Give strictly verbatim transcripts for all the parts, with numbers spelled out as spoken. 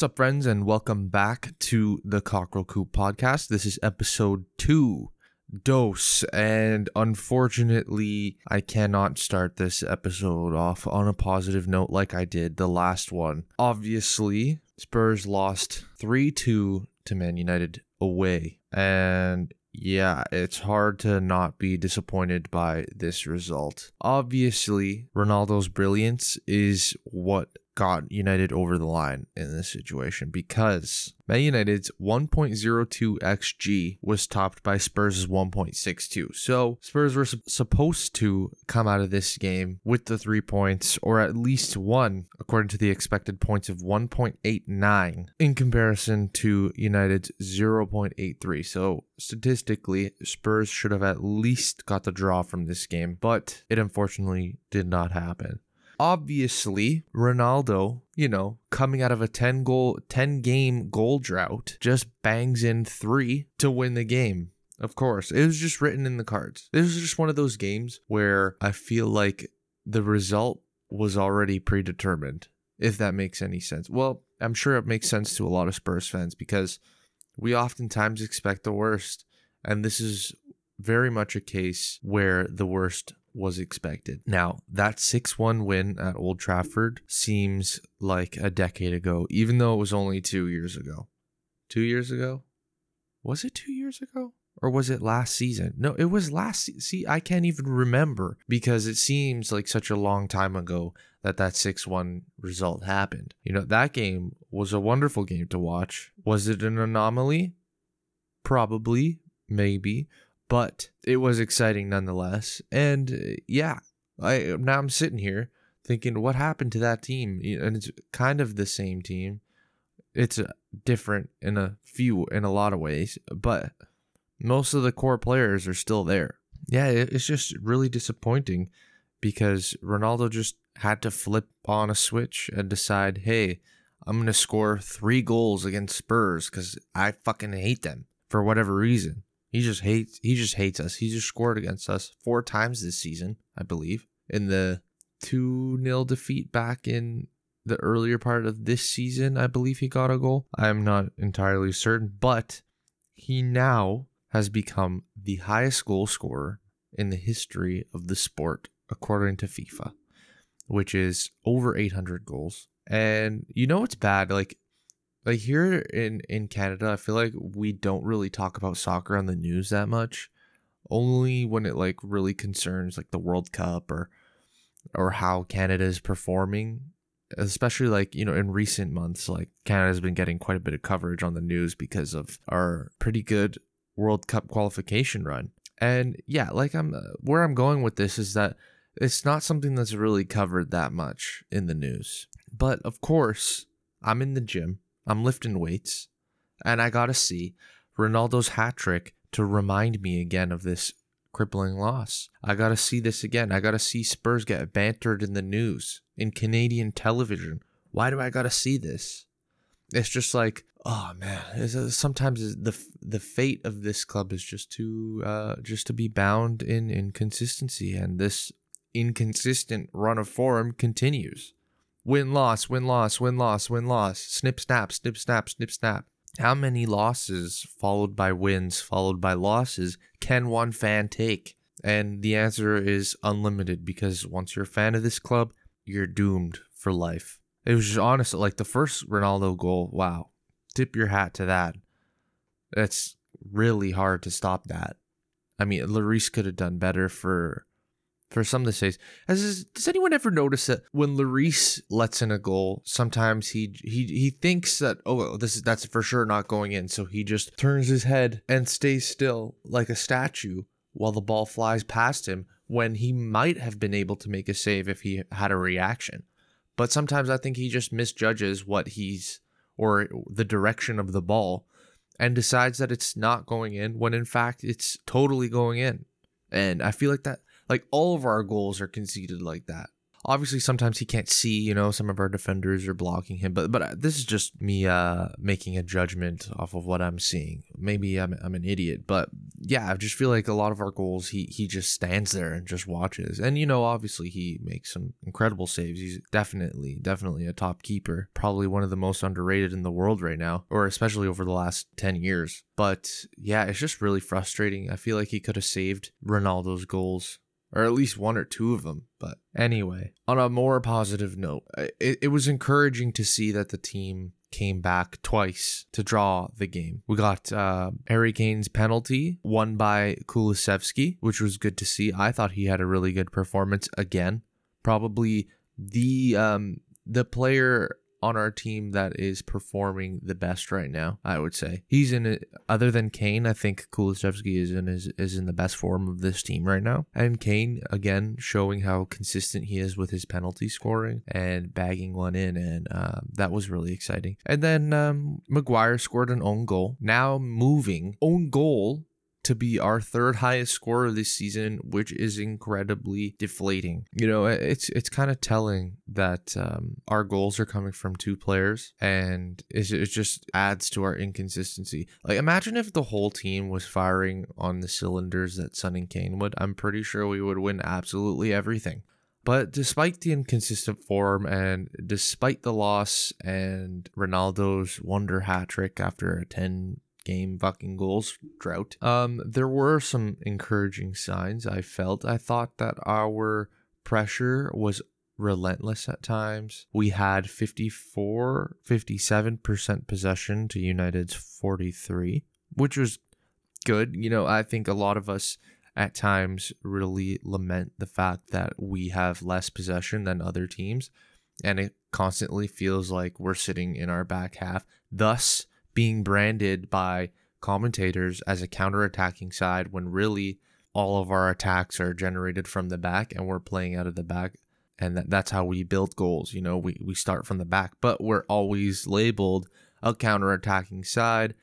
What's up, friends, and welcome back to the Cockrell Coop podcast. This is episode two, dose, and unfortunately, I cannot start this episode off on a positive note like I did the last one. Obviously, Spurs lost three two to Man United away, and yeah, it's hard to not be disappointed by this result. Obviously, Ronaldo's brilliance is what got United over the line in this situation, because Man United's one point oh two X G was topped by Spurs' one point six two. So Spurs were su- supposed to come out of this game with the three points, or at least one, according to the expected points of one point eight nine in comparison to United's zero point eight three. So statistically, Spurs should have at least got the draw from this game, but it unfortunately did not happen. Obviously, Ronaldo, you know, coming out of a ten goal, ten game goal drought, just bangs in three to win the game. Of course, it was just written in the cards. This was just one of those games where I feel like the result was already predetermined, if that makes any sense. Well, I'm sure it makes sense to a lot of Spurs fans because we oftentimes expect the worst, and this is very much a case where the worst was expected. Now, that six one win at Old Trafford seems like a decade ago, even though it was only two years ago. Two years ago? Was it two years ago? Or was it last season? No, it was last se- See, I can't even remember because it seems like such a long time ago that that six one result happened. You know, that game was a wonderful game to watch. Was it an anomaly? Probably, maybe. But it was exciting nonetheless. And yeah, I now I'm sitting here thinking, what happened to that team? And it's kind of the same team. It's different in a few, in a lot of ways. But most of the core players are still there. Yeah, it's just really disappointing because Ronaldo just had to flip on a switch and decide, hey, I'm going to score three goals against Spurs because I fucking hate them for whatever reason. He just hates he just hates us. He just scored against us four times this season, I believe, in the two nil defeat back in the earlier part of this season. I believe he got a goal. I'm not entirely certain, but he now has become the highest goal scorer in the history of the sport, according to FIFA, which is over eight hundred goals. And you know it's bad, like Like here in, in Canada, I feel like we don't really talk about soccer on the news that much. Only when it like really concerns like the World Cup or or how Canada is performing. Especially like, you know, in recent months, like Canada's been getting quite a bit of coverage on the news because of our pretty good World Cup qualification run. And yeah, like I'm where I'm going with this is that it's not something that's really covered that much in the news. But of course, I'm in the gym. I'm lifting weights, and I gotta see Ronaldo's hat trick to remind me again of this crippling loss. I gotta see this again. I gotta see Spurs get bantered in the news, in Canadian television. Why do I gotta see this? It's just like, oh man, it's, sometimes the the fate of this club is just to uh, just to be bound in inconsistency, and this inconsistent run of form continues. Win, loss, win, loss, win, loss, win, loss. Snip, snap, snip, snap, snip, snap. How many losses followed by wins followed by losses can one fan take? And the answer is unlimited, because once you're a fan of this club, you're doomed for life. It was just honest, like the first Ronaldo goal, wow. Tip your hat to that. That's really hard to stop that. I mean, Lloris could have done better for... For some to say, does anyone ever notice that when Lloris lets in a goal, sometimes he he he thinks that, oh, this is that's for sure not going in, so he just turns his head and stays still like a statue while the ball flies past him, when he might have been able to make a save if he had a reaction. But sometimes I think he just misjudges what he's, or the direction of the ball, and decides that it's not going in when in fact it's totally going in. And I feel like that. Like, all of our goals are conceded like that. Obviously, sometimes he can't see, you know, some of our defenders are blocking him. But but this is just me uh, making a judgment off of what I'm seeing. Maybe I'm I'm an idiot, but yeah, I just feel like a lot of our goals, he he just stands there and just watches. And, you know, obviously he makes some incredible saves. He's definitely, definitely a top keeper. Probably one of the most underrated in the world right now, or especially over the last ten years. But, yeah, it's just really frustrating. I feel like he could have saved Ronaldo's goals, or at least one or two of them. But anyway, on a more positive note, it, it was encouraging to see that the team came back twice to draw the game. We got uh, Harry Kane's penalty won by Kulusevski, which was good to see. I thought he had a really good performance again. Probably the um, the player on our team that is performing the best right now, I would say. He's in it, other than Kane, I think Kulusevski is in is, is in the best form of this team right now. And Kane, again, showing how consistent he is with his penalty scoring and bagging one in, and um, that was really exciting. And then um, Maguire scored an own goal. Now moving own goal to be our third highest scorer this season, which is incredibly deflating. You know, it's it's kind of telling that um, our goals are coming from two players, and it's, it just adds to our inconsistency. Like, imagine if the whole team was firing on the cylinders that Son and Kane would. I'm pretty sure we would win absolutely everything. But despite the inconsistent form and despite the loss and Ronaldo's wonder hat trick after a ten game fucking goals drought, um there were some encouraging signs. I felt I thought that our pressure was relentless at times. We had fifty-four fifty-seven percent possession to United's forty-three, which was good. You know, I think a lot of us at times really lament the fact that we have less possession than other teams, and it constantly feels like we're sitting in our back half, thus being branded by commentators as a counterattacking side, when really all of our attacks are generated from the back and we're playing out of the back, and that, that's how we build goals. You know, we, we start from the back, but we're always labeled a counterattacking side,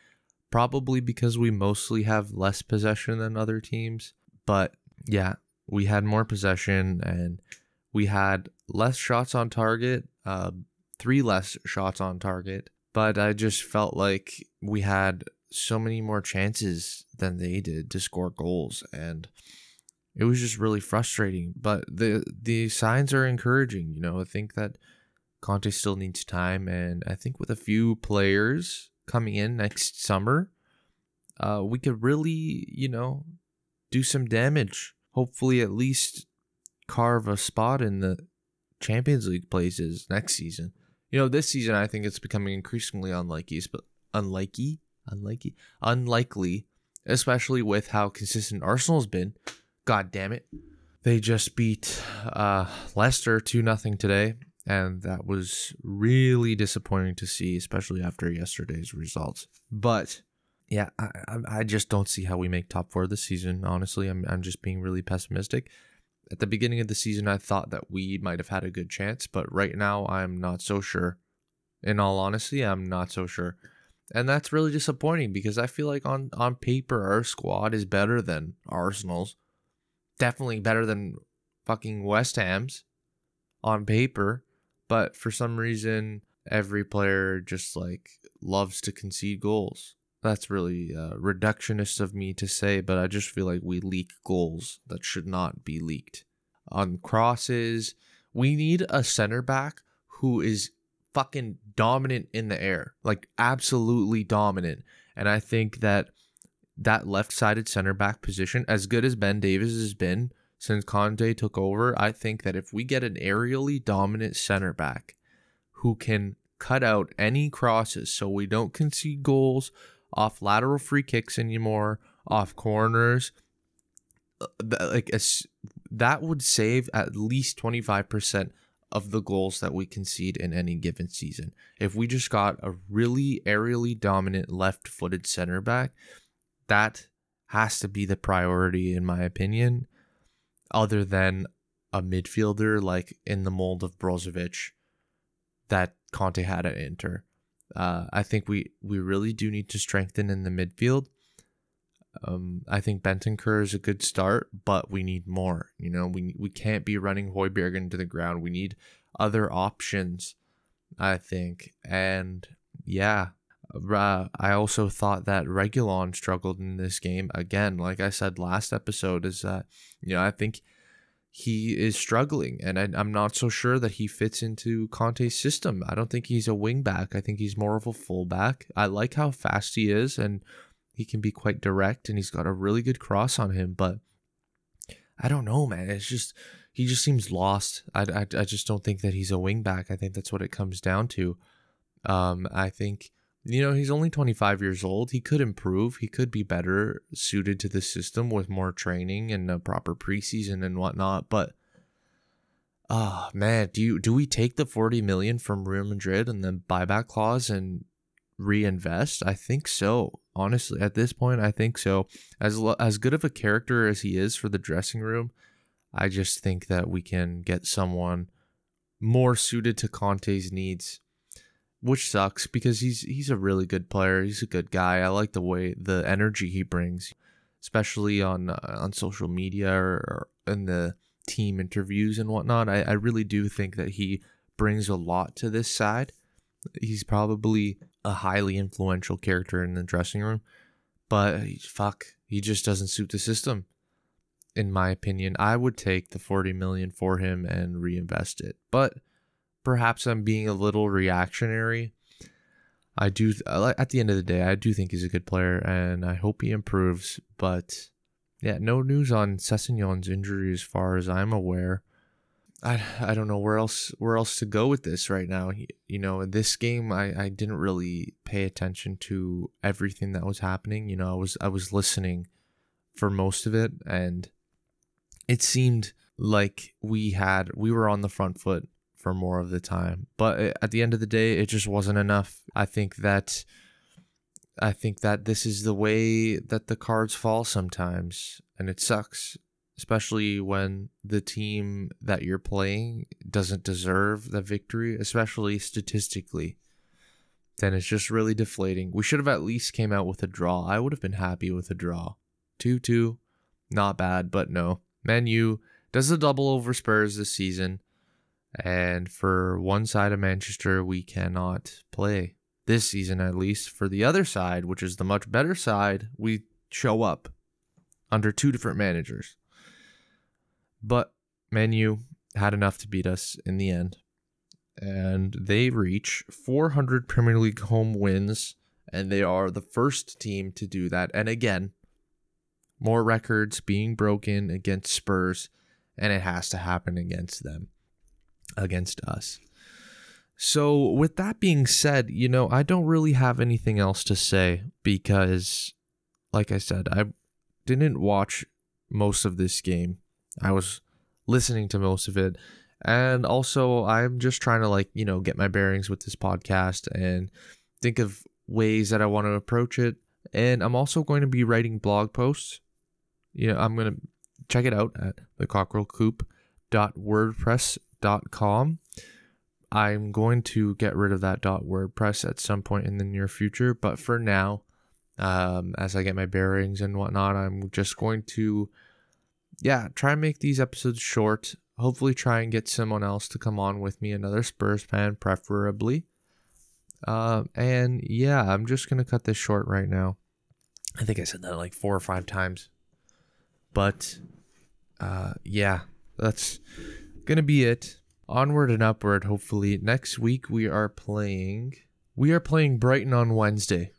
probably because we mostly have less possession than other teams. But yeah, we had more possession and we had less shots on target, uh, three less shots on target. But I just felt like we had so many more chances than they did to score goals, and it was just really frustrating. But the the signs are encouraging. You know, I think that Conte still needs time, and I think with a few players coming in next summer, uh, we could really, you know, do some damage. Hopefully at least carve a spot in the Champions League places next season. You know, this season, I think it's becoming increasingly unlikely, but unlikely, unlikely, unlikely, especially with how consistent Arsenal's been. God damn it. They just beat uh, Leicester two nothing today, and that was really disappointing to see, especially after yesterday's results. But yeah, I, I just don't see how we make top four this season. Honestly, I'm I'm just being really pessimistic. At the beginning of the season, I thought that we might have had a good chance, but right now, I'm not so sure. In all honesty, I'm not so sure. And that's really disappointing, because I feel like on, on paper, our squad is better than Arsenal's. Definitely better than fucking West Ham's on paper. But for some reason, every player just like loves to concede goals. That's really uh, reductionist of me to say, but I just feel like we leak goals that should not be leaked. On crosses, we need a center back who is fucking dominant in the air, like absolutely dominant. And I think that that left-sided center back position, as good as Ben Davis has been since Conte took over, I think that if we get an aerially dominant center back who can cut out any crosses so we don't concede goals off lateral free kicks anymore, off corners, like a, that would save at least twenty-five percent of the goals that we concede in any given season. If we just got a really aerially dominant left-footed center back, that has to be the priority in my opinion, other than a midfielder like in the mold of Brozovic that Conte had at Inter. Uh, I think we, we really do need to strengthen in the midfield. Um, I think Bentancur is a good start, but we need more. You know, we we can't be running Hojbjerg into the ground. We need other options, I think. And yeah, uh, I also thought that Reguilon struggled in this game again. Like I said last episode, is that, you know, I think he is struggling, and I, I'm not so sure that he fits into Conte's system. I don't think he's a wing back. I think he's more of a full back. I like how fast he is, and he can be quite direct, and he's got a really good cross on him, but I don't know, man. It's just, he just seems lost. I, I, I just don't think that he's a wing back. I think that's what it comes down to. Um, I think, you know, he's only twenty-five years old. He could improve. He could be better suited to the system with more training and a proper preseason and whatnot. But, ah, oh, man, do you do we take the forty million dollars from Real Madrid and the buyback clause and reinvest? I think so. Honestly, at this point, I think so. As lo- as good of a character as he is for the dressing room, I just think that we can get someone more suited to Conte's needs, which sucks because he's he's a really good player. He's a good guy. I like the way the energy he brings, especially on uh, on social media or, or in the team interviews and whatnot. I, I really do think that he brings a lot to this side. He's probably a highly influential character in the dressing room, but fuck, he just doesn't suit the system. In my opinion, I would take the forty million dollars for him and reinvest it, but perhaps I'm being a little reactionary. I do, at the end of the day, I do think he's a good player, and I hope he improves. But yeah, no news on Sessegnon's injury as far as I'm aware. I I don't know where else where else to go with this right now. You know, in this game, I, I didn't really pay attention to everything that was happening. You know, I was I was listening for most of it, and it seemed like we had we were on the front foot for more of the time, but at the end of the day, it just wasn't enough. I think that I think that this is the way that the cards fall sometimes, and it sucks, especially when the team that you're playing doesn't deserve the victory, especially statistically. Then it's just really deflating. We should have at least came out with a draw. I would have been happy with a draw. two two, not bad, but no. Man U does a double over Spurs this season. And for one side of Manchester, we cannot play this season, at least. For the other side, which is the much better side, we show up under two different managers. But Man U had enough to beat us in the end. And they reach four hundred Premier League home wins, and they are the first team to do that. And again, more records being broken against Spurs, and it has to happen against them. Against us. So with that being said, you know, I don't really have anything else to say because, like I said, I didn't watch most of this game. I was listening to most of it. And also, I'm just trying to, like, you know, get my bearings with this podcast and think of ways that I want to approach it. And I'm also going to be writing blog posts. You know, I'm going to check it out at the cockerel coop dot wordpress dot com. .com. I'm going to get rid of that .wordpress at some point in the near future, but for now, um, as I get my bearings and whatnot, I'm just going to, yeah, try and make these episodes short. Hopefully, try and get someone else to come on with me, another Spurs fan, preferably. Um, and yeah, I'm just gonna cut this short right now. I think I said that like four or five times, but uh, yeah, that's gonna be it. Onward and upward. Hopefully next week we are playing we are playing Brighton on Wednesday,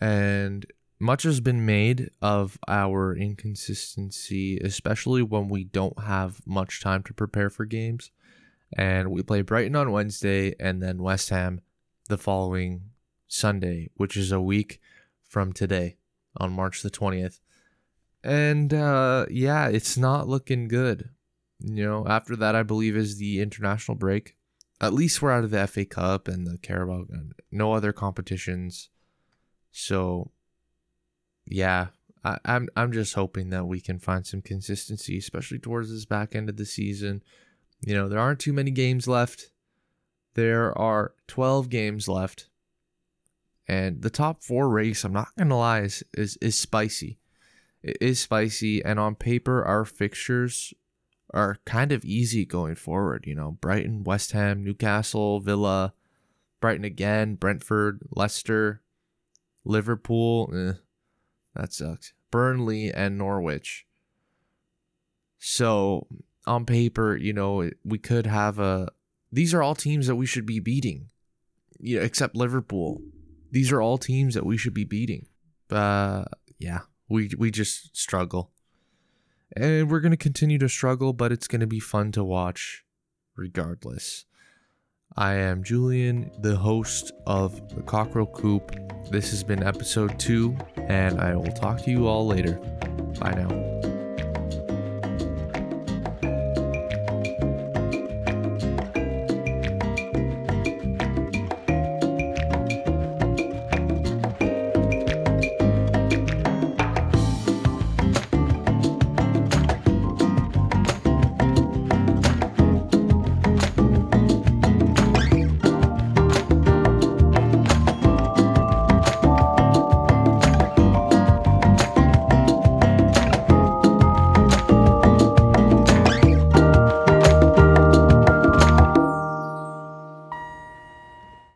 and much has been made of our inconsistency, especially when we don't have much time to prepare for games. And we play Brighton on Wednesday and then West Ham the following Sunday, which is a week from today on March the twentieth. And uh yeah, it's not looking good. You know, after that, I believe, is the international break. At least we're out of the F A Cup and the Carabao, no other competitions. So, yeah, I, I'm I'm just hoping that we can find some consistency, especially towards this back end of the season. You know, there aren't too many games left. There are twelve games left. And the top four race, I'm not going to lie, is, is, is spicy. It is spicy. And on paper, our fixtures are kind of easy going forward. You know, Brighton, West Ham, Newcastle, Villa, Brighton again, Brentford, Leicester, Liverpool, eh, that sucks. Burnley and Norwich. So on paper, you know, we could have a... These are all teams that we should be beating, you know, except Liverpool. These are all teams that we should be beating. Uh, yeah, we we just struggle. And we're going to continue to struggle, but it's going to be fun to watch regardless. I am Julian, the host of the Cockrell Coop. This has been episode two, and I will talk to you all later. Bye now.